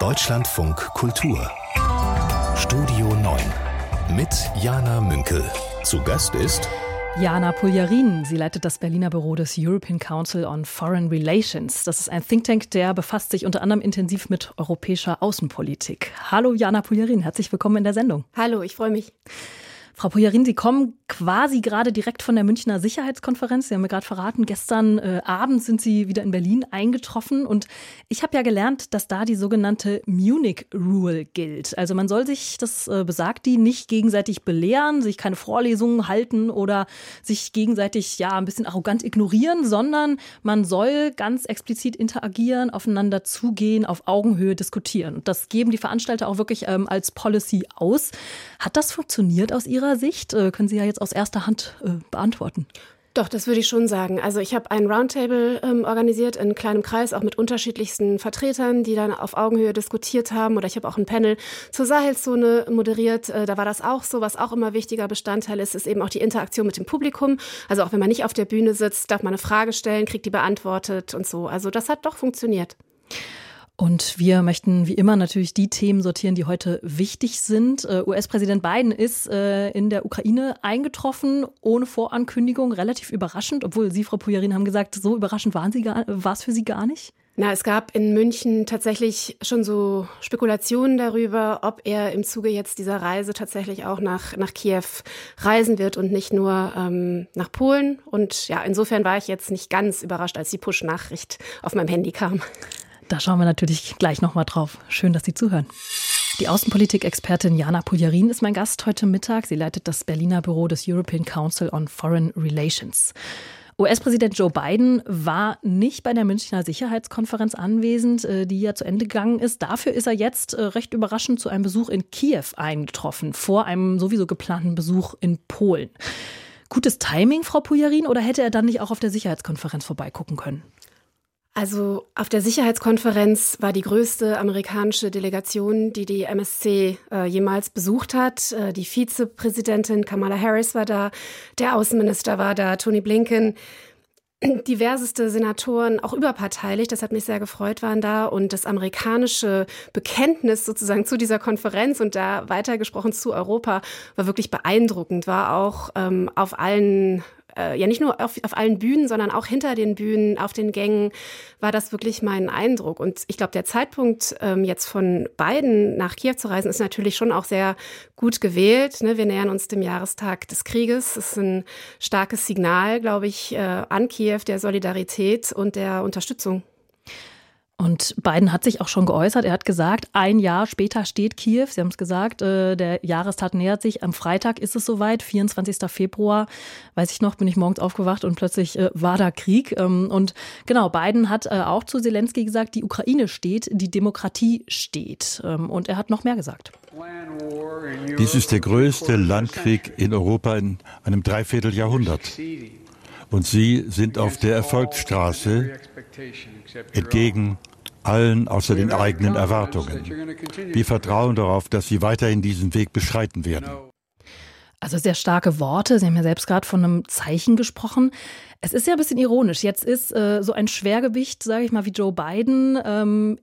Deutschlandfunk Kultur Studio 9 mit Jana Münkel. Zu Gast ist Jana Puljarin. Sie leitet das Berliner Büro des European Council on Foreign Relations. Das ist ein Think Tank, der befasst sich unter anderem intensiv mit europäischer Außenpolitik. Hallo Jana Puljarin, herzlich willkommen in der Sendung. Hallo, ich freue mich. Frau Puljarin, Sie kommen quasi gerade direkt von der Münchner Sicherheitskonferenz. Sie haben mir gerade verraten, gestern Abend sind Sie wieder in Berlin eingetroffen. Und ich habe ja gelernt, dass da die sogenannte Munich Rule gilt. Also man soll sich, das besagt die, nicht gegenseitig belehren, sich keine Vorlesungen halten oder sich gegenseitig ein bisschen arrogant ignorieren, sondern man soll ganz explizit interagieren, aufeinander zugehen, auf Augenhöhe diskutieren. Und das geben die Veranstalter auch wirklich als Policy aus. Hat das funktioniert aus Ihrer Sicht? Können Sie ja jetzt aus erster Hand beantworten. Doch, das würde ich schon sagen. Also ich habe ein Roundtable organisiert in kleinem Kreis, auch mit unterschiedlichsten Vertretern, die dann auf Augenhöhe diskutiert haben. Oder ich habe auch ein Panel zur Sahelzone moderiert. Da war das auch so. Was auch immer wichtiger Bestandteil ist, ist eben auch die Interaktion mit dem Publikum. Also auch wenn man nicht auf der Bühne sitzt, darf man eine Frage stellen, kriegt die beantwortet und so. Also das hat doch funktioniert. Und wir möchten wie immer natürlich die Themen sortieren, die heute wichtig sind. US-Präsident Biden ist in der Ukraine eingetroffen, ohne Vorankündigung, relativ überraschend. Obwohl Sie, Frau Puljarin, haben gesagt, so überraschend war es für Sie gar nicht? Na, es gab in München tatsächlich schon so Spekulationen darüber, ob er im Zuge jetzt dieser Reise tatsächlich auch nach Kiew reisen wird und nicht nur nach Polen. Und ja, insofern war ich jetzt nicht ganz überrascht, als die Push-Nachricht auf meinem Handy kam. Da schauen wir natürlich gleich nochmal drauf. Schön, dass Sie zuhören. Die Außenpolitik-Expertin Jana Puljarin ist mein Gast heute Mittag. Sie leitet das Berliner Büro des European Council on Foreign Relations. US-Präsident Joe Biden war nicht bei der Münchner Sicherheitskonferenz anwesend, die ja zu Ende gegangen ist. Dafür ist er jetzt recht überraschend zu einem Besuch in Kiew eingetroffen, vor einem sowieso geplanten Besuch in Polen. Gutes Timing, Frau Puljarin, oder hätte er dann nicht auch auf der Sicherheitskonferenz vorbeigucken können? Also auf der Sicherheitskonferenz war die größte amerikanische Delegation, die MSC jemals besucht hat. Die Vizepräsidentin Kamala Harris war da, der Außenminister war da, Tony Blinken, diverseste Senatoren, auch überparteilich, das hat mich sehr gefreut, waren da. Und das amerikanische Bekenntnis sozusagen zu dieser Konferenz und da weitergesprochen zu Europa war wirklich beeindruckend, war auch auf allen nicht nur auf allen Bühnen, sondern auch hinter den Bühnen, auf den Gängen war das wirklich mein Eindruck. Und ich glaube, der Zeitpunkt jetzt von Biden nach Kiew zu reisen, ist natürlich schon auch sehr gut gewählt. Ne? Wir nähern uns dem Jahrestag des Krieges. Das ist ein starkes Signal, glaube ich, an Kiew, der Solidarität und der Unterstützung. Und Biden hat sich auch schon geäußert. Er hat gesagt, ein Jahr später steht Kiew. Sie haben es gesagt, der Jahrestag nähert sich. Am Freitag ist es soweit, 24. Februar. Weiß ich noch, bin ich morgens aufgewacht und plötzlich war da Krieg. Und genau, Biden hat auch zu Zelensky gesagt, die Ukraine steht, die Demokratie steht. Und er hat noch mehr gesagt. Dies ist der größte Landkrieg in Europa in einem Dreivierteljahrhundert. Und Sie sind auf der Erfolgsstraße entgegen allen außer den eigenen Erwartungen. Wir vertrauen darauf, dass Sie weiterhin diesen Weg beschreiten werden. Also sehr starke Worte. Sie haben ja selbst gerade von einem Zeichen gesprochen. Es ist ja ein bisschen ironisch. Jetzt ist so ein Schwergewicht, sage ich mal, wie Joe Biden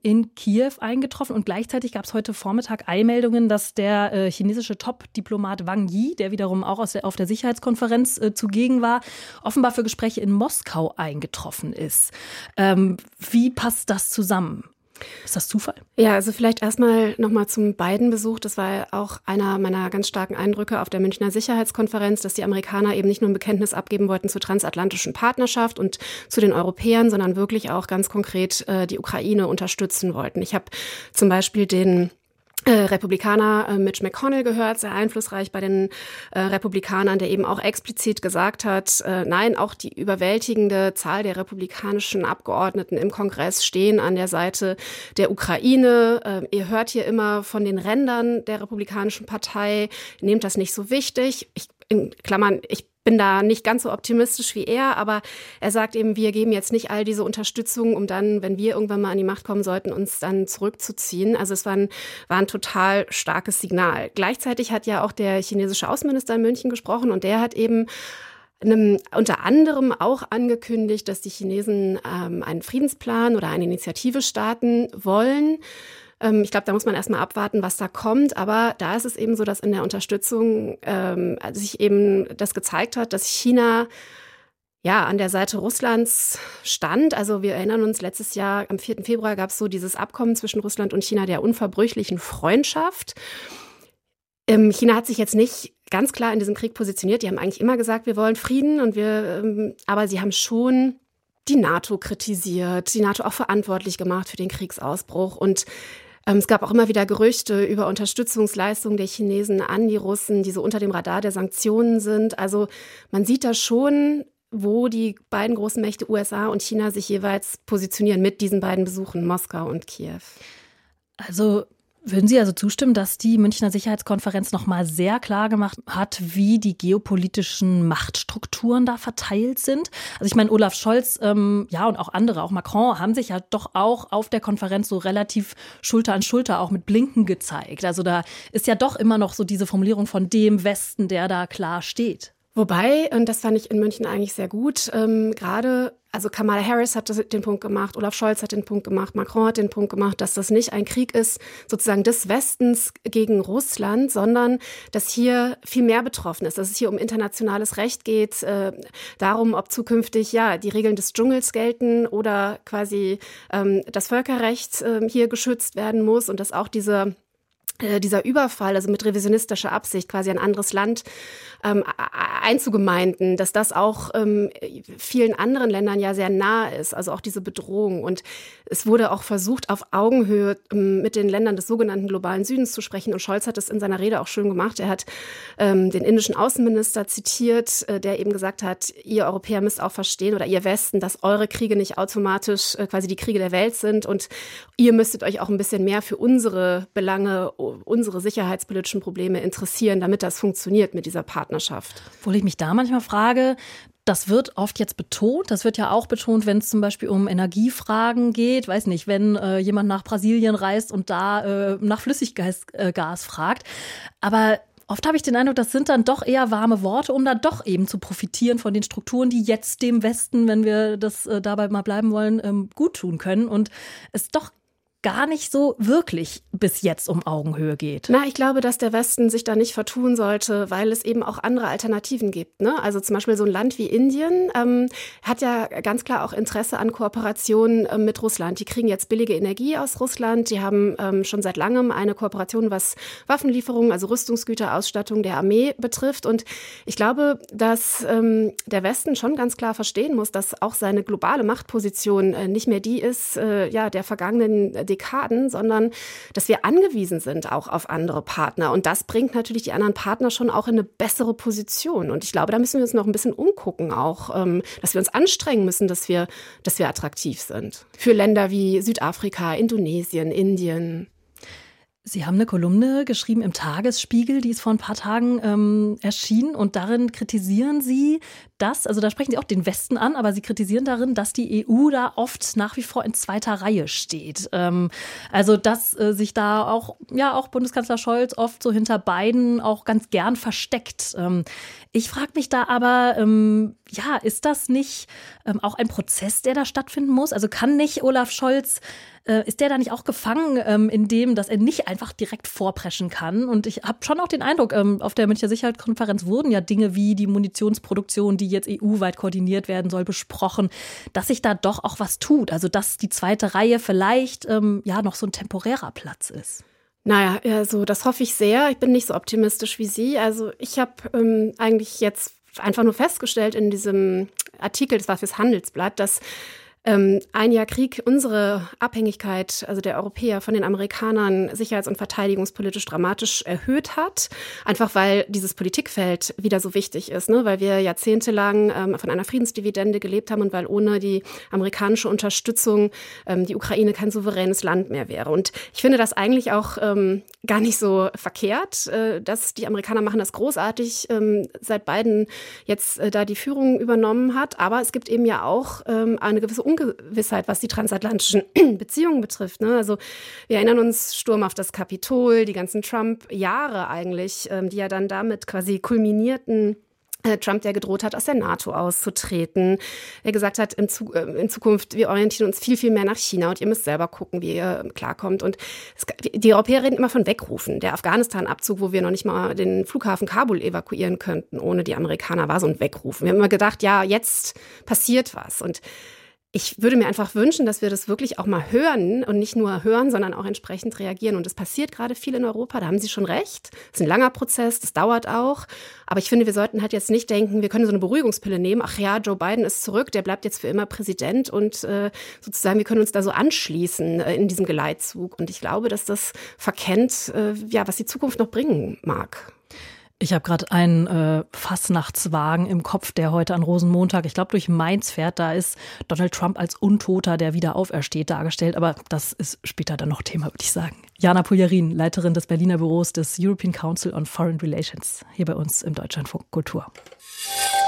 in Kiew eingetroffen. Und gleichzeitig gab es heute Vormittag Eilmeldungen, dass der chinesische Top-Diplomat Wang Yi, der wiederum auch auf der Sicherheitskonferenz zugegen war, offenbar für Gespräche in Moskau eingetroffen ist. Wie passt das zusammen? Ist das Zufall? Ja, also vielleicht erstmal nochmal zum Biden-Besuch. Das war auch einer meiner ganz starken Eindrücke auf der Münchner Sicherheitskonferenz, dass die Amerikaner eben nicht nur ein Bekenntnis abgeben wollten zur transatlantischen Partnerschaft und zu den Europäern, sondern wirklich auch ganz konkret die Ukraine unterstützen wollten. Ich habe zum Beispiel den Republikaner Mitch McConnell gehört, sehr einflussreich bei den Republikanern, der eben auch explizit gesagt hat, nein, auch die überwältigende Zahl der republikanischen Abgeordneten im Kongress stehen an der Seite der Ukraine. Ihr hört hier immer von den Rändern der Republikanischen Partei, nehmt das nicht so wichtig. In Klammern, ich bin da nicht ganz so optimistisch wie er, aber er sagt eben, wir geben jetzt nicht all diese Unterstützung, um dann, wenn wir irgendwann mal an die Macht kommen sollten, uns dann zurückzuziehen. Also es war ein total starkes Signal. Gleichzeitig hat ja auch der chinesische Außenminister in München gesprochen und der hat eben unter anderem auch angekündigt, dass die Chinesen einen Friedensplan oder eine Initiative starten wollen. Ich glaube, da muss man erstmal abwarten, was da kommt. Aber da ist es eben so, dass in der Unterstützung sich eben das gezeigt hat, dass China ja an der Seite Russlands stand. Also wir erinnern uns, letztes Jahr am 4. Februar gab es so dieses Abkommen zwischen Russland und China der unverbrüchlichen Freundschaft. China hat sich jetzt nicht ganz klar in diesem Krieg positioniert. Die haben eigentlich immer gesagt, wir wollen Frieden, und aber sie haben schon die NATO kritisiert, die NATO auch verantwortlich gemacht für den Kriegsausbruch. Und es gab auch immer wieder Gerüchte über Unterstützungsleistungen der Chinesen an die Russen, die so unter dem Radar der Sanktionen sind. Also man sieht da schon, wo die beiden großen Mächte USA und China sich jeweils positionieren mit diesen beiden Besuchen, Moskau und Kiew. Also würden Sie also zustimmen, dass die Münchner Sicherheitskonferenz nochmal sehr klar gemacht hat, wie die geopolitischen Machtstrukturen da verteilt sind? Also ich meine, Olaf Scholz, und auch andere, auch Macron, haben sich ja doch auch auf der Konferenz so relativ Schulter an Schulter auch mit Blinken gezeigt. Also da ist ja doch immer noch so diese Formulierung von dem Westen, der da klar steht. Wobei, und das fand ich in München eigentlich sehr gut, also Kamala Harris hat den Punkt gemacht, Olaf Scholz hat den Punkt gemacht, Macron hat den Punkt gemacht, dass das nicht ein Krieg ist, sozusagen des Westens gegen Russland, sondern dass hier viel mehr betroffen ist, dass es hier um internationales Recht geht, darum, ob zukünftig die Regeln des Dschungels gelten oder quasi das Völkerrecht hier geschützt werden muss, und dass auch dieser Überfall, also mit revisionistischer Absicht quasi ein anderes Land einzugemeinden, dass das auch vielen anderen Ländern ja sehr nah ist, also auch diese Bedrohung. Und es wurde auch versucht, auf Augenhöhe mit den Ländern des sogenannten globalen Südens zu sprechen. Und Scholz hat das in seiner Rede auch schön gemacht. Er hat den indischen Außenminister zitiert, der eben gesagt hat, ihr Europäer müsst auch verstehen, oder ihr Westen, dass eure Kriege nicht automatisch quasi die Kriege der Welt sind, und ihr müsstet euch auch ein bisschen mehr für unsere Belange, unsere sicherheitspolitischen Probleme interessieren, damit das funktioniert mit dieser Partnerschaft. Obwohl ich mich da manchmal frage, das wird oft jetzt betont, das wird ja auch betont, wenn es zum Beispiel um Energiefragen geht, weiß nicht, wenn jemand nach Brasilien reist und da nach Flüssiggas fragt, aber oft habe ich den Eindruck, das sind dann doch eher warme Worte, um dann doch eben zu profitieren von den Strukturen, die jetzt dem Westen, wenn wir das dabei mal bleiben wollen, gut tun können, und es doch gar nicht so wirklich bis jetzt um Augenhöhe geht. Na, ich glaube, dass der Westen sich da nicht vertun sollte, weil es eben auch andere Alternativen gibt, ne? Also zum Beispiel so ein Land wie Indien hat ja ganz klar auch Interesse an Kooperation mit Russland. Die kriegen jetzt billige Energie aus Russland. Die haben schon seit langem eine Kooperation, was Waffenlieferungen, also Rüstungsgüter, Ausstattung der Armee betrifft. Und ich glaube, dass der Westen schon ganz klar verstehen muss, dass auch seine globale Machtposition nicht mehr die ist, der vergangenen Dekaden, sondern dass wir angewiesen sind auch auf andere Partner. Und das bringt natürlich die anderen Partner schon auch in eine bessere Position. Und ich glaube, da müssen wir uns noch ein bisschen umgucken auch, dass wir uns anstrengen müssen, dass wir attraktiv sind. Für Länder wie Südafrika, Indonesien, Indien. Sie haben eine Kolumne geschrieben im Tagesspiegel, die ist vor ein paar Tagen erschienen, und darin kritisieren Sie das, also da sprechen Sie auch den Westen an, aber Sie kritisieren darin, dass die EU da oft nach wie vor in zweiter Reihe steht. Also dass sich da auch Bundeskanzler Scholz oft so hinter Biden auch ganz gern versteckt. Ich frage mich da aber, ist das nicht auch ein Prozess, der da stattfinden muss? Also kann nicht Olaf Scholz, ist der da nicht auch gefangen in dem, dass er nicht einfach direkt vorpreschen kann? Und ich habe schon auch den Eindruck, auf der Münchner Sicherheitskonferenz wurden ja Dinge wie die Munitionsproduktion, die jetzt EU-weit koordiniert werden soll, besprochen, dass sich da doch auch was tut. Also dass die zweite Reihe vielleicht noch so ein temporärer Platz ist. Naja, also das hoffe ich sehr. Ich bin nicht so optimistisch wie Sie. Also ich habe eigentlich jetzt einfach nur festgestellt in diesem Artikel, das war fürs Handelsblatt, dass ein Jahr Krieg unsere Abhängigkeit, also der Europäer von den Amerikanern, sicherheits- und verteidigungspolitisch dramatisch erhöht hat. Einfach weil dieses Politikfeld wieder so wichtig ist, ne? Weil wir jahrzehntelang von einer Friedensdividende gelebt haben und weil ohne die amerikanische Unterstützung die Ukraine kein souveränes Land mehr wäre. Und ich finde das eigentlich auch gar nicht so verkehrt, dass die Amerikaner machen das großartig, seit Biden jetzt da die Führung übernommen hat. Aber es gibt eben ja auch eine gewisse Ungewissheit, was die transatlantischen Beziehungen betrifft, ne? Also wir erinnern uns, Sturm auf das Kapitol, die ganzen Trump-Jahre eigentlich, die ja dann damit quasi kulminierten, Trump, der gedroht hat, aus der NATO auszutreten. Er gesagt hat, in Zukunft, wir orientieren uns viel, viel mehr nach China und ihr müsst selber gucken, wie ihr klarkommt. Und die Europäer reden immer von Wegrufen. Der Afghanistan-Abzug, wo wir noch nicht mal den Flughafen Kabul evakuieren könnten, ohne die Amerikaner, war so ein Wegrufen. Wir haben immer gedacht, ja, jetzt passiert was. Und ich würde mir einfach wünschen, dass wir das wirklich auch mal hören und nicht nur hören, sondern auch entsprechend reagieren. Und es passiert gerade viel in Europa, da haben Sie schon recht. Das ist ein langer Prozess, das dauert auch. Aber ich finde, wir sollten halt jetzt nicht denken, wir können so eine Beruhigungspille nehmen. Ach ja, Joe Biden ist zurück, der bleibt jetzt für immer Präsident. Und sozusagen, wir können uns da so anschließen in diesem Geleitzug. Und ich glaube, dass das verkennt, was die Zukunft noch bringen mag. Ich habe gerade einen Fastnachtswagen im Kopf, der heute an Rosenmontag, ich glaube, durch Mainz fährt. Da ist Donald Trump als Untoter, der wieder aufersteht, dargestellt. Aber das ist später dann noch Thema, würde ich sagen. Jana Puljarin, Leiterin des Berliner Büros des European Council on Foreign Relations, hier bei uns im Deutschlandfunk Kultur.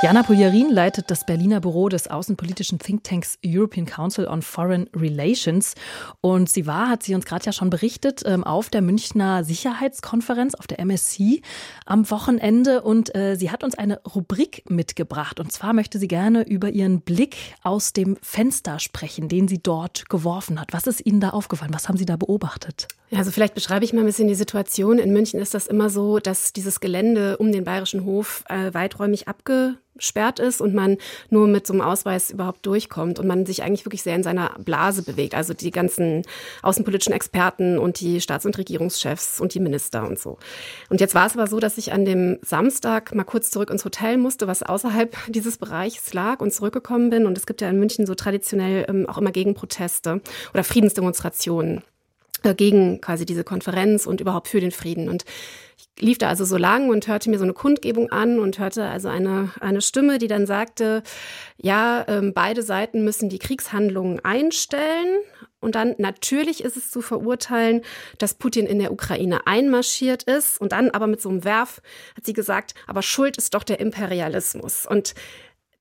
Jana Puljarin leitet das Berliner Büro des außenpolitischen Thinktanks European Council on Foreign Relations. Und sie war, hat sie uns gerade ja schon berichtet, auf der Münchner Sicherheitskonferenz, auf der MSC am Wochenende. Und sie hat uns eine Rubrik mitgebracht. Und zwar möchte sie gerne über ihren Blick aus dem Fenster sprechen, den sie dort geworfen hat. Was ist Ihnen da aufgefallen? Was haben Sie da beobachtet? Ja, also vielleicht beschreibe ich mal ein bisschen die Situation. In München ist das immer so, dass dieses Gelände um den Bayerischen Hof weiträumig abgesperrt ist und man nur mit so einem Ausweis überhaupt durchkommt und man sich eigentlich wirklich sehr in seiner Blase bewegt. Also die ganzen außenpolitischen Experten und die Staats- und Regierungschefs und die Minister und so. Und jetzt war es aber so, dass ich an dem Samstag mal kurz zurück ins Hotel musste, was außerhalb dieses Bereichs lag, und zurückgekommen bin. Und es gibt ja in München so traditionell auch immer Gegenproteste oder Friedensdemonstrationen gegen quasi diese Konferenz und überhaupt für den Frieden. Und ich lief da also so lang und hörte mir so eine Kundgebung an und hörte also eine Stimme, die dann sagte, ja, beide Seiten müssen die Kriegshandlungen einstellen. Und dann, natürlich ist es zu verurteilen, dass Putin in der Ukraine einmarschiert ist. Und dann aber mit so einem Werf hat sie gesagt, aber schuld ist doch der Imperialismus. Und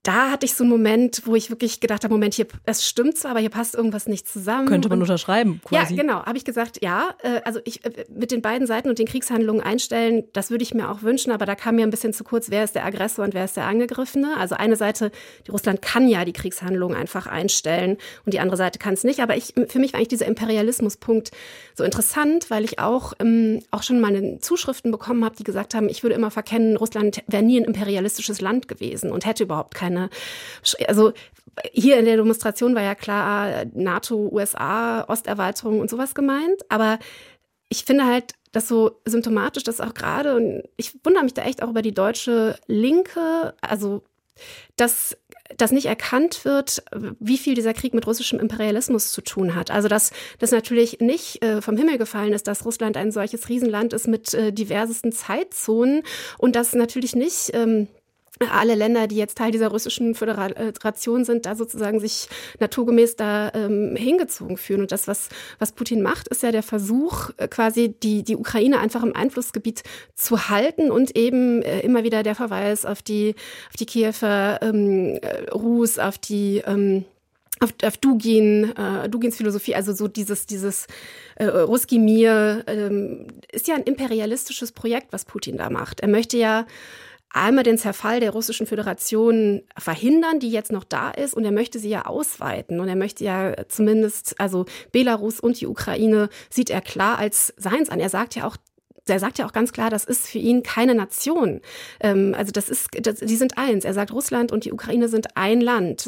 da hatte ich so einen Moment, wo ich wirklich gedacht habe, Moment, hier, es stimmt zwar, aber hier passt irgendwas nicht zusammen. Könnte man unterschreiben, quasi. Ja, genau. Habe ich gesagt, ja, also ich mit den beiden Seiten und den Kriegshandlungen einstellen, das würde ich mir auch wünschen, aber da kam mir ein bisschen zu kurz, wer ist der Aggressor und wer ist der Angegriffene. Also eine Seite, Russland kann ja die Kriegshandlungen einfach einstellen und die andere Seite kann es nicht. Aber für mich war eigentlich dieser Imperialismuspunkt so interessant, weil ich auch schon mal Zuschriften bekommen habe, die gesagt haben, ich würde immer verkennen, Russland wäre nie ein imperialistisches Land gewesen und hätte überhaupt keine. Also hier in der Demonstration war ja klar NATO, USA, Osterweiterung und sowas gemeint. Aber ich finde halt das so symptomatisch, dass auch gerade, und ich wundere mich da echt auch über die deutsche Linke, also dass das nicht erkannt wird, wie viel dieser Krieg mit russischem Imperialismus zu tun hat. Also dass das natürlich nicht vom Himmel gefallen ist, dass Russland ein solches Riesenland ist mit diversesten Zeitzonen und dass natürlich nicht alle Länder, die jetzt Teil dieser russischen Föderation sind, da sozusagen sich naturgemäß da hingezogen fühlen. Und das, was Putin macht, ist ja der Versuch, quasi die Ukraine einfach im Einflussgebiet zu halten und eben immer wieder der Verweis auf die Kiewer Rus, auf Dugin, Dugins Philosophie, also so dieses Ruski Mir, ist ja ein imperialistisches Projekt, was Putin da macht. Er möchte ja einmal den Zerfall der Russischen Föderation verhindern, die jetzt noch da ist. Und er möchte sie ja ausweiten. Und er möchte ja zumindest, also Belarus und die Ukraine sieht er klar als seins an. Er sagt ja auch ganz klar, das ist für ihn keine Nation. Also die sind eins. Er sagt, Russland und die Ukraine sind ein Land.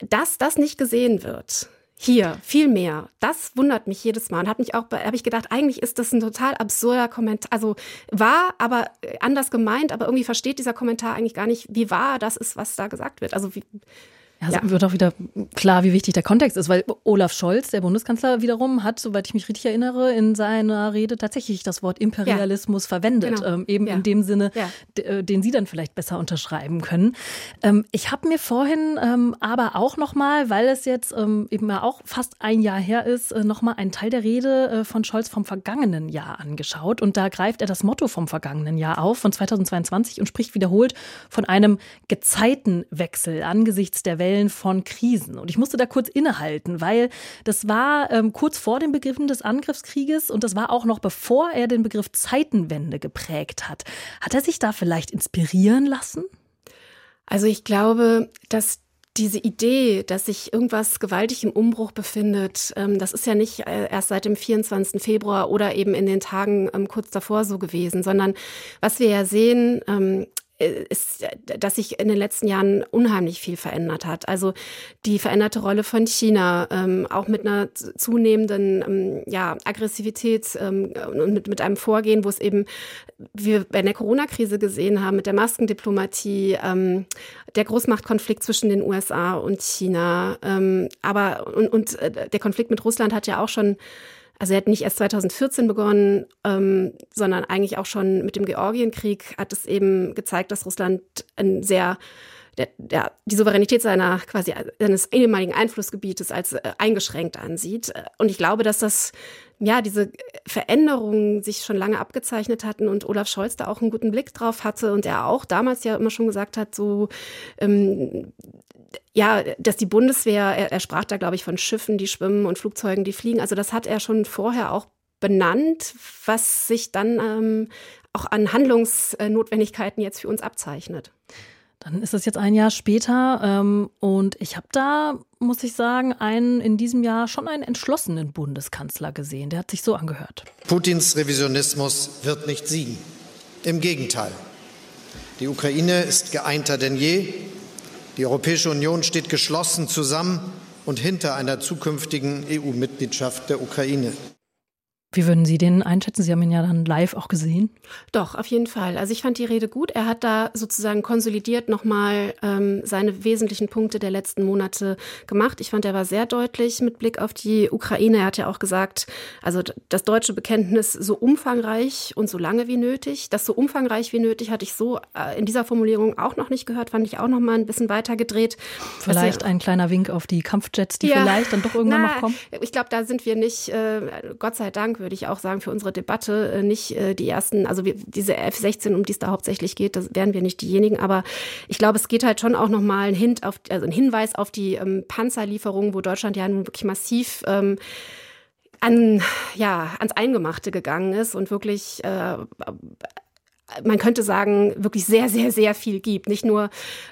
Dass das nicht gesehen wird. Hier, viel mehr. Das wundert mich jedes Mal und habe ich gedacht, eigentlich ist das ein total absurder Kommentar, also wahr, aber anders gemeint, aber irgendwie versteht dieser Kommentar eigentlich gar nicht, wie wahr das ist, was da gesagt wird. Also wird auch wieder klar, wie wichtig der Kontext ist, weil Olaf Scholz, der Bundeskanzler, wiederum hat, soweit ich mich richtig erinnere, in seiner Rede tatsächlich das Wort Imperialismus verwendet. Genau. In dem Sinne, den Sie dann vielleicht besser unterschreiben können. Ich habe mir vorhin aber auch nochmal, weil es jetzt eben ja auch fast ein Jahr her ist, nochmal einen Teil der Rede von Scholz vom vergangenen Jahr angeschaut. Und da greift er das Motto vom vergangenen Jahr auf, von 2022, und spricht wiederholt von einem Gezeitenwechsel angesichts der Welt. Wellen von Krisen. Und ich musste da kurz innehalten, weil das war kurz vor den Begriffen des Angriffskrieges und das war auch noch bevor er den Begriff Zeitenwende geprägt hat. Hat er sich da vielleicht inspirieren lassen? Also ich glaube, dass diese Idee, dass sich irgendwas gewaltig im Umbruch befindet, das ist ja nicht erst seit dem 24. Februar oder eben in den Tagen kurz davor so gewesen, sondern was wir ja sehen, ist, dass sich in den letzten Jahren unheimlich viel verändert hat. Also die veränderte Rolle von China, auch mit einer zunehmenden Aggressivität und mit einem Vorgehen, wo es eben, wie wir bei der Corona-Krise gesehen haben, mit der Maskendiplomatie, der Großmachtkonflikt zwischen den USA und China, aber der Konflikt mit Russland hat ja auch schon, also er hat nicht erst 2014 begonnen, sondern eigentlich auch schon mit dem Georgienkrieg hat es eben gezeigt, dass Russland die Souveränität seines ehemaligen Einflussgebietes als eingeschränkt ansieht. Und ich glaube, dass diese Veränderungen sich schon lange abgezeichnet hatten und Olaf Scholz da auch einen guten Blick drauf hatte und er auch damals ja immer schon gesagt hat, dass die Bundeswehr, er sprach da, glaube ich, von Schiffen, die schwimmen und Flugzeugen, die fliegen. Also das hat er schon vorher auch benannt, was sich dann auch an Handlungsnotwendigkeiten jetzt für uns abzeichnet. Dann ist das jetzt ein Jahr später und ich habe da, muss ich sagen, in diesem Jahr schon einen entschlossenen Bundeskanzler gesehen. Der hat sich so angehört. Putins Revisionismus wird nicht siegen. Im Gegenteil. Die Ukraine ist geeinter denn je. Die Europäische Union steht geschlossen zusammen und hinter einer zukünftigen EU-Mitgliedschaft der Ukraine. Wie würden Sie den einschätzen? Sie haben ihn ja dann live auch gesehen. Doch, auf jeden Fall. Also ich fand die Rede gut. Er hat da sozusagen konsolidiert nochmal seine wesentlichen Punkte der letzten Monate gemacht. Ich fand, er war sehr deutlich mit Blick auf die Ukraine. Er hat ja auch gesagt, also das deutsche Bekenntnis so umfangreich und so lange wie nötig. Das so umfangreich wie nötig hatte ich so in dieser Formulierung auch noch nicht gehört. Fand ich auch nochmal ein bisschen weiter gedreht. Vielleicht ein kleiner Wink auf die Kampfjets, die vielleicht dann doch irgendwann noch kommen. Ich glaube, da sind wir nicht, Gott sei Dank, würde ich auch sagen, für unsere Debatte nicht die ersten, also diese F-16, um die es da hauptsächlich geht, das wären wir nicht diejenigen, aber ich glaube, es geht halt schon auch nochmal ein Hinweis auf die Panzerlieferungen, wo Deutschland ja nun wirklich massiv ans Eingemachte gegangen ist und wirklich man könnte sagen, wirklich sehr, sehr, sehr viel gibt. Nicht nur,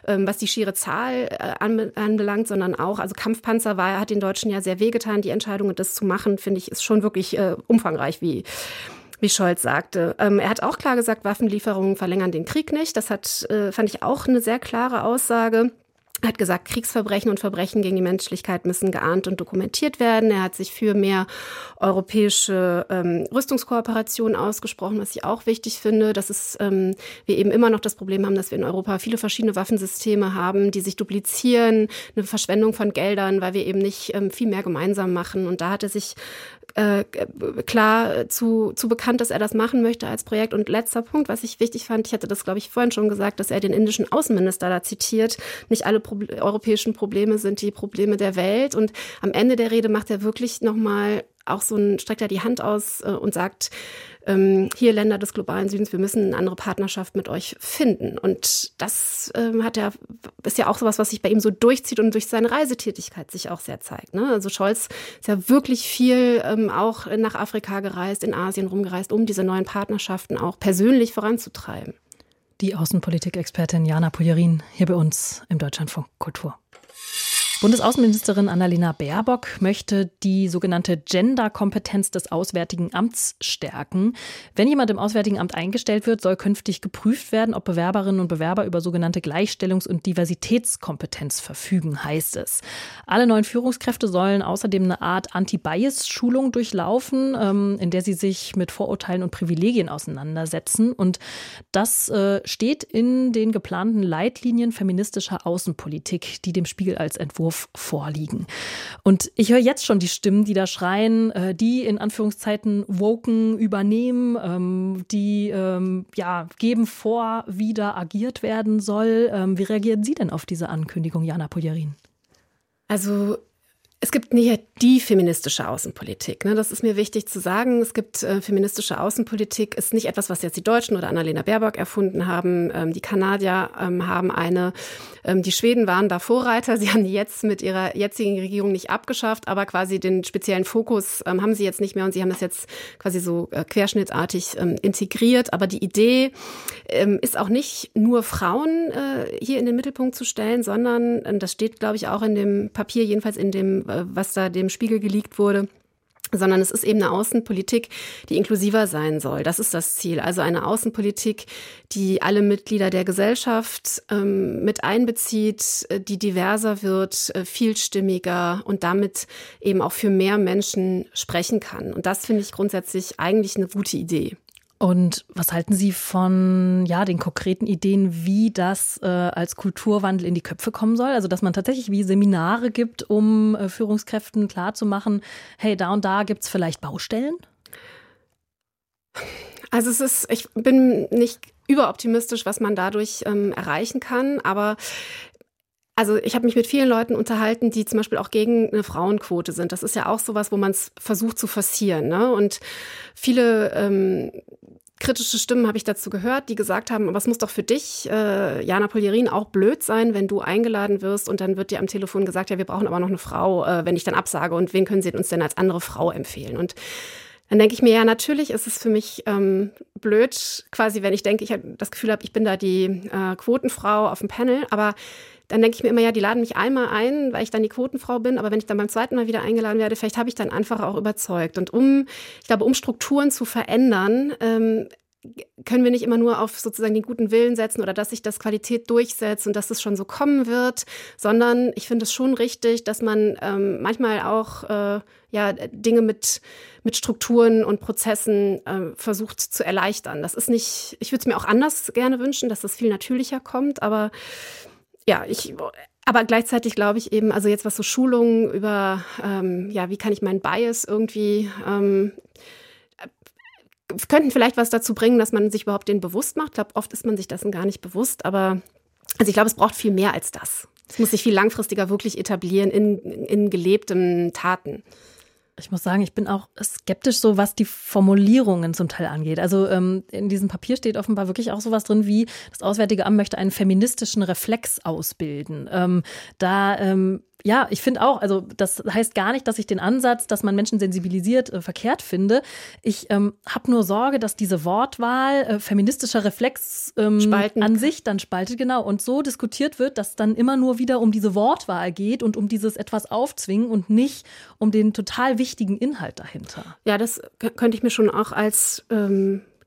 was die schiere Zahl anbelangt, sondern auch, also Kampfpanzer hat den Deutschen ja sehr wehgetan. Die Entscheidung, das zu machen, finde ich, ist schon wirklich umfangreich, wie Scholz sagte. Er hat auch klar gesagt, Waffenlieferungen verlängern den Krieg nicht. Das fand ich auch eine sehr klare Aussage. Er hat gesagt, Kriegsverbrechen und Verbrechen gegen die Menschlichkeit müssen geahndet und dokumentiert werden. Er hat sich für mehr europäische Rüstungskooperation ausgesprochen, was ich auch wichtig finde. Das ist, wir eben immer noch das Problem haben, dass wir in Europa viele verschiedene Waffensysteme haben, die sich duplizieren, eine Verschwendung von Geldern, weil wir eben nicht viel mehr gemeinsam machen. Und da hat er sich klar zu bekannt, dass er das machen möchte als Projekt. Und letzter Punkt, was ich wichtig fand, ich hatte das, glaube ich, vorhin schon gesagt, dass er den indischen Außenminister da zitiert. Nicht alle europäischen Probleme sind die Probleme der Welt. Und am Ende der Rede macht er wirklich nochmal auch streckt er die Hand aus und sagt, hier Länder des globalen Südens, wir müssen eine andere Partnerschaft mit euch finden. Und das ist ja auch sowas, was sich bei ihm so durchzieht und durch seine Reisetätigkeit sich auch sehr zeigt. Ne? Also Scholz ist ja wirklich viel auch nach Afrika gereist, in Asien rumgereist, um diese neuen Partnerschaften auch persönlich voranzutreiben. Die Außenpolitik-Expertin Jana Pujerin hier bei uns im Deutschlandfunk Kultur. Bundesaußenministerin Annalena Baerbock möchte die sogenannte Gender-Kompetenz des Auswärtigen Amts stärken. Wenn jemand im Auswärtigen Amt eingestellt wird, soll künftig geprüft werden, ob Bewerberinnen und Bewerber über sogenannte Gleichstellungs- und Diversitätskompetenz verfügen, heißt es. Alle neuen Führungskräfte sollen außerdem eine Art Anti-Bias-Schulung durchlaufen, in der sie sich mit Vorurteilen und Privilegien auseinandersetzen. Und das steht in den geplanten Leitlinien feministischer Außenpolitik, die dem Spiegel als Entwurf vorliegen. Und ich höre jetzt schon die Stimmen, die da schreien, die in Anführungszeichen woken übernehmen, die geben vor, wie da agiert werden soll. Wie reagieren Sie denn auf diese Ankündigung, Jana Pujerin? Also Es gibt nicht die feministische Außenpolitik. Ne? Das ist mir wichtig zu sagen. Es gibt feministische Außenpolitik, ist nicht etwas, was jetzt die Deutschen oder Annalena Baerbock erfunden haben. Die Kanadier haben eine. Die Schweden waren da Vorreiter. Sie haben die jetzt mit ihrer jetzigen Regierung nicht abgeschafft, aber quasi den speziellen Fokus haben sie jetzt nicht mehr und sie haben das jetzt quasi so querschnittartig integriert. Aber die Idee ist auch nicht nur Frauen hier in den Mittelpunkt zu stellen, sondern das steht, glaube ich, auch in dem Papier, jedenfalls in dem, was da dem Spiegel geleakt wurde, sondern es ist eben eine Außenpolitik, die inklusiver sein soll. Das ist das Ziel. Also eine Außenpolitik, die alle Mitglieder der Gesellschaft mit einbezieht, die diverser wird, vielstimmiger und damit eben auch für mehr Menschen sprechen kann. Und das finde ich grundsätzlich eigentlich eine gute Idee. Und was halten Sie von den konkreten Ideen, wie das als Kulturwandel in die Köpfe kommen soll? Also dass man tatsächlich wie Seminare gibt, um Führungskräften klarzumachen, hey, da und da gibt's vielleicht Baustellen? Also ich bin nicht überoptimistisch, was man dadurch erreichen kann, aber also ich habe mich mit vielen Leuten unterhalten, die zum Beispiel auch gegen eine Frauenquote sind. Das ist ja auch sowas, wo man es versucht zu forcieren, ne? Und viele kritische Stimmen habe ich dazu gehört, die gesagt haben, aber es muss doch für dich, Jana Poljerin, auch blöd sein, wenn du eingeladen wirst und dann wird dir am Telefon gesagt, ja, wir brauchen aber noch eine Frau, wenn ich dann absage und wen können Sie uns denn als andere Frau empfehlen? Und dann denke ich mir, ja, natürlich ist es für mich blöd, quasi, wenn ich denke, ich das Gefühl habe, ich bin da die Quotenfrau auf dem Panel, aber dann denke ich mir immer, ja, die laden mich einmal ein, weil ich dann die Quotenfrau bin, aber wenn ich dann beim zweiten Mal wieder eingeladen werde, vielleicht habe ich dann einfach auch überzeugt. Und um Strukturen zu verändern, können wir nicht immer nur auf sozusagen den guten Willen setzen oder dass sich das Qualität durchsetzt und dass es schon so kommen wird, sondern ich finde es schon richtig, dass man manchmal auch Dinge mit Strukturen und Prozessen versucht zu erleichtern. Das ist nicht, ich würde es mir auch anders gerne wünschen, dass das viel natürlicher kommt, aber ja, aber gleichzeitig glaube ich eben, also jetzt was so Schulungen über, wie kann ich meinen Bias irgendwie, könnten vielleicht was dazu bringen, dass man sich überhaupt den bewusst macht. Ich glaube, oft ist man sich dessen gar nicht bewusst, aber also ich glaube, es braucht viel mehr als das. Es muss sich viel langfristiger wirklich etablieren in gelebten Taten. Ich muss sagen, ich bin auch skeptisch, so was die Formulierungen zum Teil angeht. Also in diesem Papier steht offenbar wirklich auch sowas drin, wie das Auswärtige Amt möchte einen feministischen Reflex ausbilden. Ich finde auch, also das heißt gar nicht, dass ich den Ansatz, dass man Menschen sensibilisiert, verkehrt finde. Ich habe nur Sorge, dass diese Wortwahl feministischer Reflex an sich dann spaltet, genau. Und so diskutiert wird, dass dann immer nur wieder um diese Wortwahl geht und um dieses etwas Aufzwingen und nicht um den total wichtigen Inhalt dahinter. Ja, das könnte ich mir schon auch als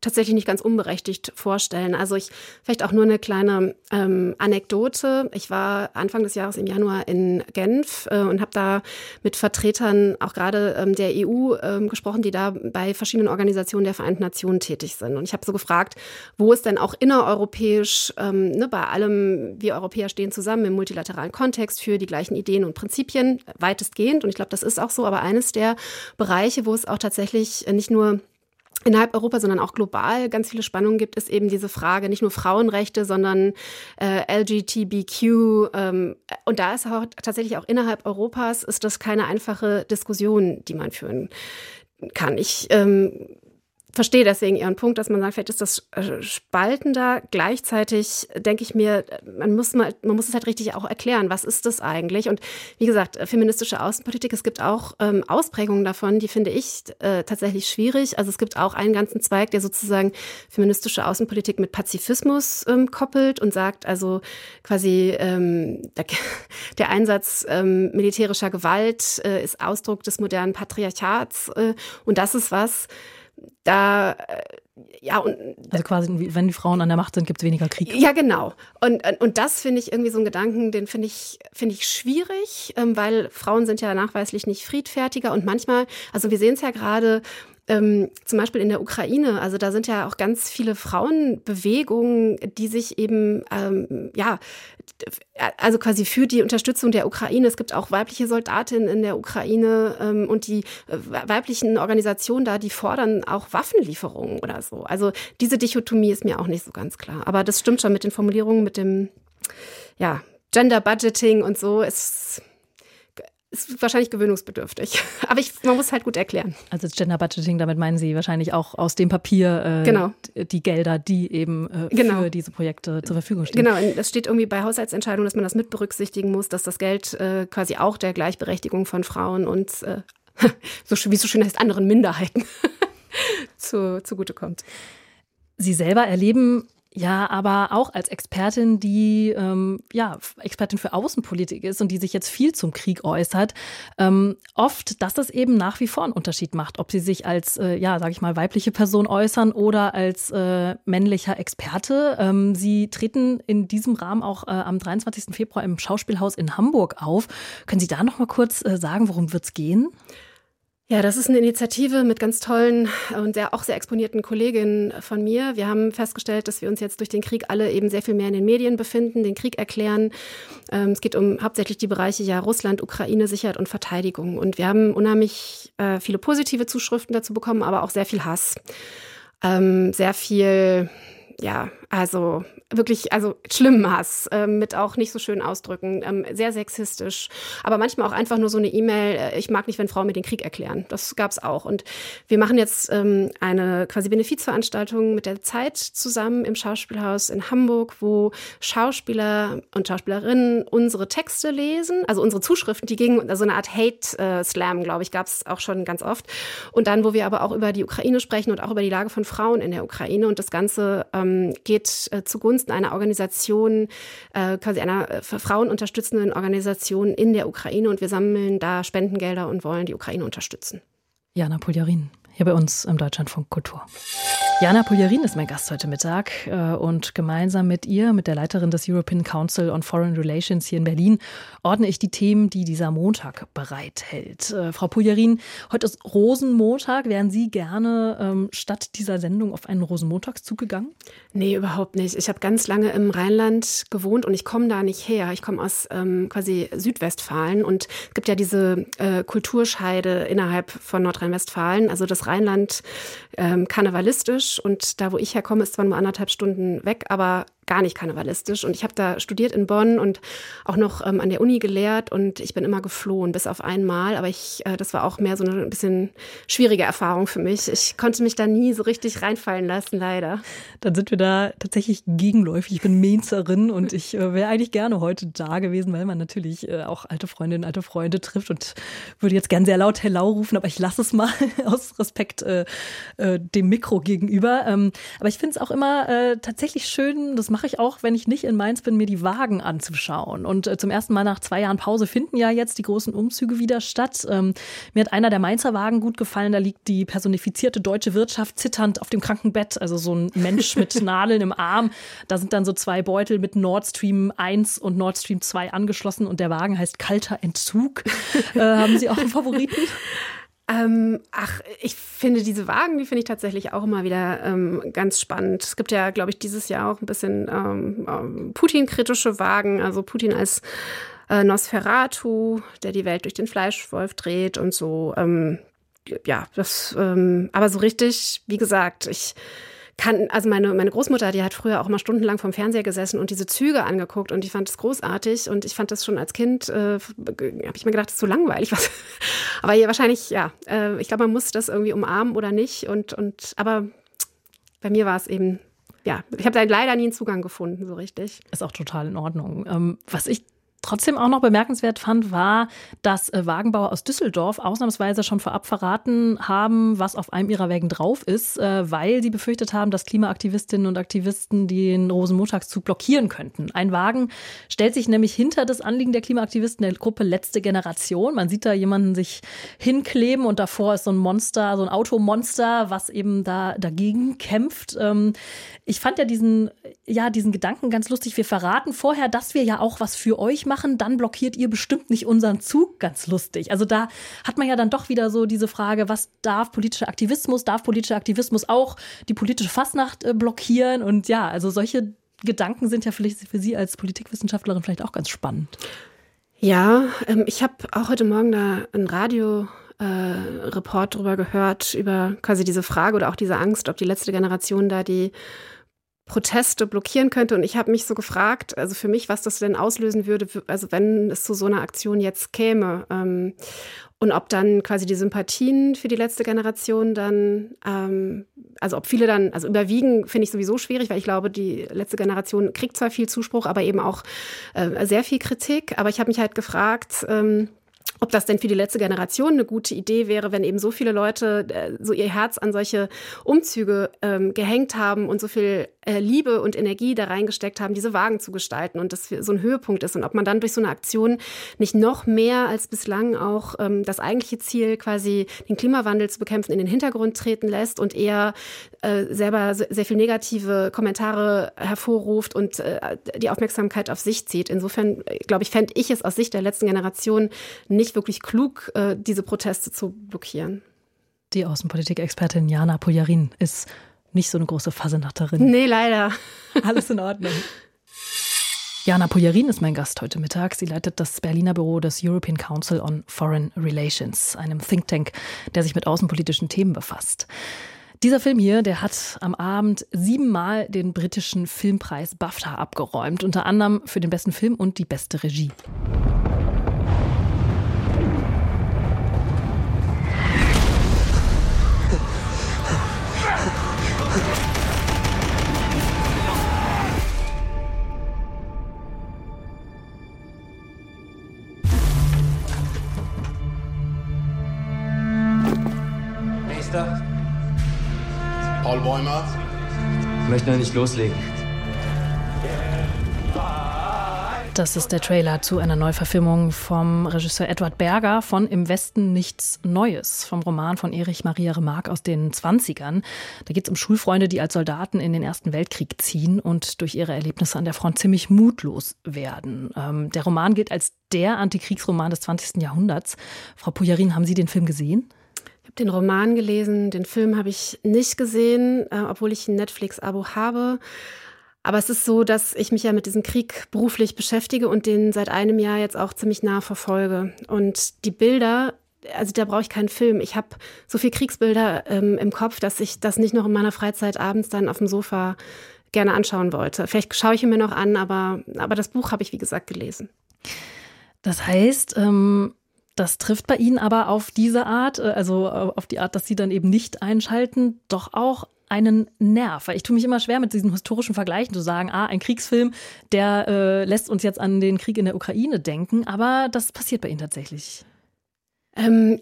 tatsächlich nicht ganz unberechtigt vorstellen. Also vielleicht auch nur eine kleine Anekdote. Ich war Anfang des Jahres im Januar in Genf und habe da mit Vertretern auch gerade der EU gesprochen, die da bei verschiedenen Organisationen der Vereinten Nationen tätig sind. Und ich habe so gefragt, wo es denn auch innereuropäisch, bei allem, wir Europäer stehen zusammen im multilateralen Kontext für die gleichen Ideen und Prinzipien, weitestgehend. Und ich glaube, das ist auch so, aber eines der Bereiche, wo es auch tatsächlich nicht nur innerhalb Europa, sondern auch global ganz viele Spannungen gibt, ist eben diese Frage, nicht nur Frauenrechte, sondern LGBTQ. Und da ist auch tatsächlich auch innerhalb Europas ist das keine einfache Diskussion, die man führen kann. Ich verstehe deswegen Ihren Punkt, dass man sagt, vielleicht ist das spaltender. Gleichzeitig denke ich mir, man muss es halt richtig auch erklären, was ist das eigentlich? Und wie gesagt, feministische Außenpolitik, es gibt auch Ausprägungen davon, die finde ich tatsächlich schwierig. Also es gibt auch einen ganzen Zweig, der sozusagen feministische Außenpolitik mit Pazifismus koppelt und sagt, also quasi der Einsatz militärischer Gewalt ist Ausdruck des modernen Patriarchats und das ist was, also quasi, wenn die Frauen an der Macht sind, gibt es weniger Krieg. Ja, genau. Und das finde ich irgendwie so einen Gedanken, den finde ich schwierig, weil Frauen sind ja nachweislich nicht friedfertiger und manchmal, also wir sehen es ja gerade, zum Beispiel in der Ukraine, also da sind ja auch ganz viele Frauenbewegungen, die sich eben, also quasi für die Unterstützung der Ukraine. Es gibt auch weibliche Soldatinnen in der Ukraine und die weiblichen Organisationen da, die fordern auch Waffenlieferungen oder so. Also diese Dichotomie ist mir auch nicht so ganz klar. Aber das stimmt schon mit den Formulierungen, mit dem Gender Budgeting und so. Es ist wahrscheinlich gewöhnungsbedürftig. Aber man muss es halt gut erklären. Also Gender Budgeting, damit meinen Sie wahrscheinlich auch aus dem Papier genau. Die Gelder, die eben genau. für diese Projekte zur Verfügung stehen. Genau, das steht irgendwie bei Haushaltsentscheidungen, dass man das mit berücksichtigen muss, dass das Geld quasi auch der Gleichberechtigung von Frauen und, so, wie es so schön heißt, anderen Minderheiten zugutekommt. Sie selber erleben ja, aber auch als Expertin, die Expertin für Außenpolitik ist und die sich jetzt viel zum Krieg äußert, oft, dass das eben nach wie vor einen Unterschied macht, ob sie sich als, weibliche Person äußern oder als männlicher Experte. Sie treten in diesem Rahmen auch am 23. Februar im Schauspielhaus in Hamburg auf. Können Sie da noch mal kurz sagen, worum wird's gehen? Ja, das ist eine Initiative mit ganz tollen und sehr exponierten Kolleginnen von mir. Wir haben festgestellt, dass wir uns jetzt durch den Krieg alle eben sehr viel mehr in den Medien befinden, den Krieg erklären. Es geht um hauptsächlich die Bereiche Russland, Ukraine, Sicherheit und Verteidigung. Und wir haben unheimlich viele positive Zuschriften dazu bekommen, aber auch sehr viel Hass. Sehr viel, wirklich schlimmen Hass, mit auch nicht so schönen Ausdrücken, sehr sexistisch, aber manchmal auch einfach nur so eine E-Mail, ich mag nicht, wenn Frauen mir den Krieg erklären. Das gab's auch. Und wir machen jetzt eine quasi Benefizveranstaltung mit der Zeit zusammen im Schauspielhaus in Hamburg, wo Schauspieler und Schauspielerinnen unsere Texte lesen, also unsere Zuschriften, die gingen, also eine Art Hate-Slam, glaube ich, gab's auch schon ganz oft. Und dann, wo wir aber auch über die Ukraine sprechen und auch über die Lage von Frauen in der Ukraine. Und das Ganze geht zugunsten einer Organisation, quasi einer frauenunterstützenden Organisation in der Ukraine, und wir sammeln da Spendengelder und wollen die Ukraine unterstützen. Jana Poljarin, hier bei uns im Deutschlandfunk Kultur. Jana Poljarin ist mein Gast heute Mittag und gemeinsam mit ihr, mit der Leiterin des European Council on Foreign Relations hier in Berlin, ordne ich die Themen, die dieser Montag bereithält. Frau Poljarin, heute ist Rosenmontag. Wären Sie gerne statt dieser Sendung auf einen Rosenmontagszug gegangen? Nee, überhaupt nicht. Ich habe ganz lange im Rheinland gewohnt und ich komme da nicht her. Ich komme aus quasi Südwestfalen, und es gibt ja diese Kulturscheide innerhalb von Nordrhein-Westfalen. Also das Rheinland karnevalistisch. Und da, wo ich herkomme, ist zwar nur 1,5 Stunden weg, aber gar nicht karnevalistisch. Und ich habe da studiert in Bonn und auch noch an der Uni gelehrt, und ich bin immer geflohen, bis auf einmal. Aber das war auch mehr so eine bisschen schwierige Erfahrung für mich. Ich konnte mich da nie so richtig reinfallen lassen, leider. Dann sind wir da tatsächlich gegenläufig. Ich bin Mainzerin und ich wäre eigentlich gerne heute da gewesen, weil man natürlich auch alte Freundinnen, alte Freunde trifft, und würde jetzt gern sehr laut Hello rufen, aber ich lasse es mal aus Respekt dem Mikro gegenüber. Aber ich finde es auch immer tatsächlich schön, das mache ich auch, wenn ich nicht in Mainz bin, mir die Wagen anzuschauen. Und zum ersten Mal nach 2 Jahren Pause finden ja jetzt die großen Umzüge wieder statt. Mir hat einer der Mainzer Wagen gut gefallen. Da liegt die personifizierte deutsche Wirtschaft zitternd auf dem Krankenbett. Also so ein Mensch mit Nadeln im Arm. Da sind dann so 2 Beutel mit Nord Stream 1 und Nord Stream 2 angeschlossen. Und der Wagen heißt Kalter Entzug. Haben Sie auch einen Favoriten? Ich finde diese Wagen, die finde ich tatsächlich auch immer wieder ganz spannend. Es gibt ja, glaube ich, dieses Jahr auch ein bisschen Putin-kritische Wagen, also Putin als Nosferatu, der die Welt durch den Fleischwolf dreht und so. Aber so richtig, wie gesagt, meine Großmutter, die hat früher auch mal stundenlang vorm Fernseher gesessen und diese Züge angeguckt, und ich fand das großartig, und ich fand das schon als Kind, habe ich mir gedacht, das ist so langweilig. Aber hier wahrscheinlich, ich glaube, man muss das irgendwie umarmen oder nicht, und aber bei mir war es eben, ich habe da leider nie einen Zugang gefunden, so richtig. Ist auch total in Ordnung. Was ich trotzdem auch noch bemerkenswert fand, war, dass Wagenbauer aus Düsseldorf ausnahmsweise schon vorab verraten haben, was auf einem ihrer Wägen drauf ist, weil sie befürchtet haben, dass Klimaaktivistinnen und Aktivisten den Rosenmontagszug blockieren könnten. Ein Wagen stellt sich nämlich hinter das Anliegen der Klimaaktivisten der Gruppe Letzte Generation. Man sieht da jemanden sich hinkleben, und davor ist so ein Monster, so ein Automonster, was eben da dagegen kämpft. Ich fand ja diesen Gedanken ganz lustig. Wir verraten vorher, dass wir ja auch was für euch machen, dann blockiert ihr bestimmt nicht unseren Zug. Ganz lustig. Also da hat man ja dann doch wieder so diese Frage, was darf politischer Aktivismus? Darf politischer Aktivismus auch die politische Fastnacht blockieren? Und ja, also solche Gedanken sind ja vielleicht für Sie als Politikwissenschaftlerin vielleicht auch ganz spannend. Ja, ich habe auch heute Morgen da ein Radioreport drüber gehört, über quasi diese Frage oder auch diese Angst, ob die letzte Generation da die Proteste blockieren könnte. Und ich habe mich so gefragt, also für mich, was das denn auslösen würde, also wenn es zu so einer Aktion jetzt käme. Und ob dann quasi die Sympathien für die letzte Generation dann, also ob viele dann, also überwiegen finde ich sowieso schwierig, weil ich glaube, die letzte Generation kriegt zwar viel Zuspruch, aber eben auch sehr viel Kritik. Aber ich habe mich halt gefragt, ob das denn für die letzte Generation eine gute Idee wäre, wenn eben so viele Leute so ihr Herz an solche Umzüge gehängt haben und so viel Liebe und Energie da reingesteckt haben, diese Wagen zu gestalten und das so ein Höhepunkt ist. Und ob man dann durch so eine Aktion nicht noch mehr als bislang auch das eigentliche Ziel, quasi den Klimawandel zu bekämpfen, in den Hintergrund treten lässt und eher selber sehr viel negative Kommentare hervorruft und die Aufmerksamkeit auf sich zieht. Insofern, glaube ich, fände ich es aus Sicht der letzten Generation nicht wirklich klug, diese Proteste zu blockieren. Die Außenpolitik-Expertin Jana Pujarin ist nicht so eine große Fasenachterin. Nee, leider. Alles in Ordnung. Jana Pujarin ist mein Gast heute Mittag. Sie leitet das Berliner Büro des European Council on Foreign Relations, einem Think Tank, der sich mit außenpolitischen Themen befasst. Dieser Film hier, der hat am Abend 7-mal den britischen Filmpreis BAFTA abgeräumt, unter anderem für den besten Film und die beste Regie. Paul Bäumer. Ich möchte noch nicht loslegen. Das ist der Trailer zu einer Neuverfilmung vom Regisseur Edward Berger von Im Westen nichts Neues, vom Roman von Erich Maria Remarque aus den 1920ern. Da geht es um Schulfreunde, die als Soldaten in den Ersten Weltkrieg ziehen und durch ihre Erlebnisse an der Front ziemlich mutlos werden. Der Roman gilt als der Antikriegsroman des 20. Jahrhunderts. Frau Pujarin, haben Sie den Film gesehen? Ich habe den Roman gelesen, den Film habe ich nicht gesehen, obwohl ich ein Netflix-Abo habe. Aber es ist so, dass ich mich ja mit diesem Krieg beruflich beschäftige und den seit einem Jahr jetzt auch ziemlich nah verfolge. Und die Bilder, also da brauche ich keinen Film. Ich habe so viele Kriegsbilder im Kopf, dass ich das nicht noch in meiner Freizeit abends dann auf dem Sofa gerne anschauen wollte. Vielleicht schaue ich ihn mir noch an, aber das Buch habe ich, wie gesagt, gelesen. Das heißt, das trifft bei Ihnen aber auf diese Art, also auf die Art, dass Sie dann eben nicht einschalten, doch auch einen Nerv. Weil ich tue mich immer schwer mit diesen historischen Vergleichen zu sagen, ein Kriegsfilm, der lässt uns jetzt an den Krieg in der Ukraine denken, aber das passiert bei Ihnen tatsächlich.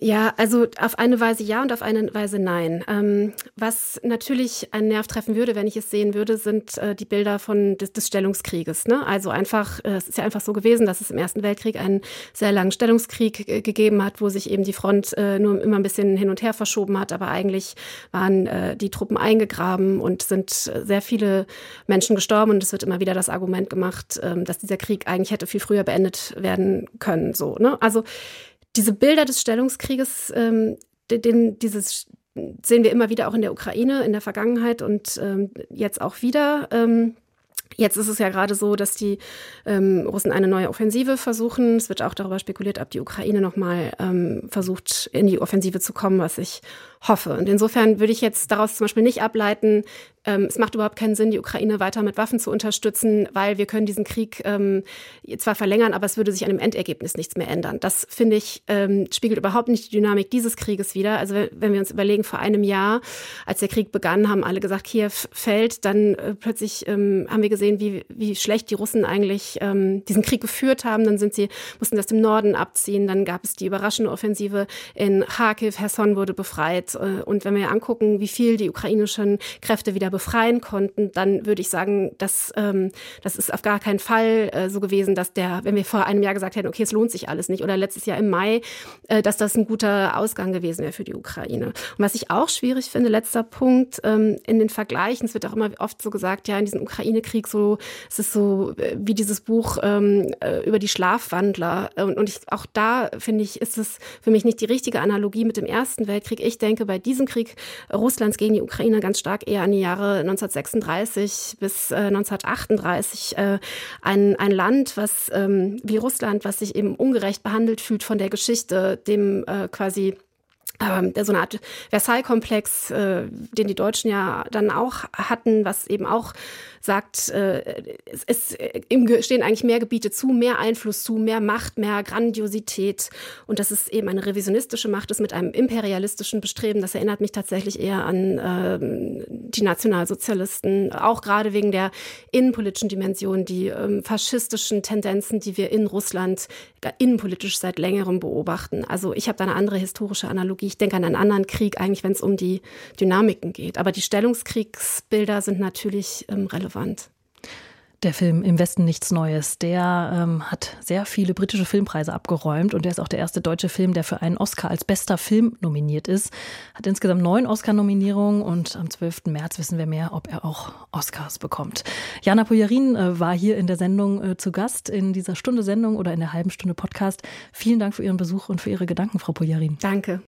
Ja, also auf eine Weise ja und auf eine Weise nein. Was natürlich einen Nerv treffen würde, wenn ich es sehen würde, sind die Bilder des Stellungskrieges. Ne? Also einfach, es ist ja einfach so gewesen, dass es im Ersten Weltkrieg einen sehr langen Stellungskrieg gegeben hat, wo sich eben die Front nur immer ein bisschen hin und her verschoben hat. Aber eigentlich waren die Truppen eingegraben und sind sehr viele Menschen gestorben. Und es wird immer wieder das Argument gemacht, dass dieser Krieg eigentlich hätte viel früher beendet werden können. So, ne? Also diese Bilder des Stellungskrieges, dieses sehen wir immer wieder auch in der Ukraine, in der Vergangenheit und jetzt auch wieder. Jetzt ist es ja gerade so, dass die Russen eine neue Offensive versuchen. Es wird auch darüber spekuliert, ob die Ukraine nochmal versucht, in die Offensive zu kommen, was ich hoffe. Und insofern würde ich jetzt daraus zum Beispiel nicht ableiten, es macht überhaupt keinen Sinn, die Ukraine weiter mit Waffen zu unterstützen, weil wir können diesen Krieg zwar verlängern, aber es würde sich an dem Endergebnis nichts mehr ändern. Das, finde ich, spiegelt überhaupt nicht die Dynamik dieses Krieges wider. Also wenn wir uns überlegen, vor einem Jahr, als der Krieg begann, haben alle gesagt, Kiew fällt. Dann plötzlich haben wir gesehen, wie schlecht die Russen eigentlich diesen Krieg geführt haben. Dann mussten sie aus dem Norden abziehen. Dann gab es die überraschende Offensive in Kharkiv. Cherson wurde befreit. Und wenn wir angucken, wie viel die ukrainischen Kräfte wieder befreien konnten, dann würde ich sagen, das ist auf gar keinen Fall so gewesen, dass wenn wir vor einem Jahr gesagt hätten, okay, es lohnt sich alles nicht, oder letztes Jahr im Mai, dass das ein guter Ausgang gewesen wäre für die Ukraine. Und was ich auch schwierig finde, letzter Punkt, in den Vergleichen, es wird auch immer oft so gesagt, ja, in diesem Ukraine-Krieg, so, es ist so wie dieses Buch über die Schlafwandler. Auch da, finde ich, ist es für mich nicht die richtige Analogie mit dem Ersten Weltkrieg. Ich denke bei diesem Krieg Russlands gegen die Ukraine ganz stark eher an die Jahre 1936 bis 1938, ein Land, was wie Russland, was sich eben ungerecht behandelt fühlt von der Geschichte, dem quasi so eine Art Versailles-Komplex, den die Deutschen ja dann auch hatten, was eben auch sagt, es stehen eigentlich mehr Gebiete zu, mehr Einfluss zu, mehr Macht, mehr Grandiosität. Und dass es eben eine revisionistische Macht ist mit einem imperialistischen Bestreben. Das erinnert mich tatsächlich eher an die Nationalsozialisten, auch gerade wegen der innenpolitischen Dimension, die faschistischen Tendenzen, die wir in Russland innenpolitisch seit längerem beobachten. Also ich habe da eine andere historische Analogie. Ich denke an einen anderen Krieg eigentlich, wenn es um die Dynamiken geht. Aber die Stellungskriegsbilder sind natürlich relevant. Der Film Im Westen nichts Neues, der hat sehr viele britische Filmpreise abgeräumt und der ist auch der erste deutsche Film, der für einen Oscar als bester Film nominiert ist. Hat insgesamt 9 Oscar-Nominierungen und am 12. März wissen wir mehr, ob er auch Oscars bekommt. Jana Pujarin war hier in der Sendung zu Gast, in dieser Stunde Sendung oder in der halben Stunde Podcast. Vielen Dank für Ihren Besuch und für Ihre Gedanken, Frau Pujarin. Danke.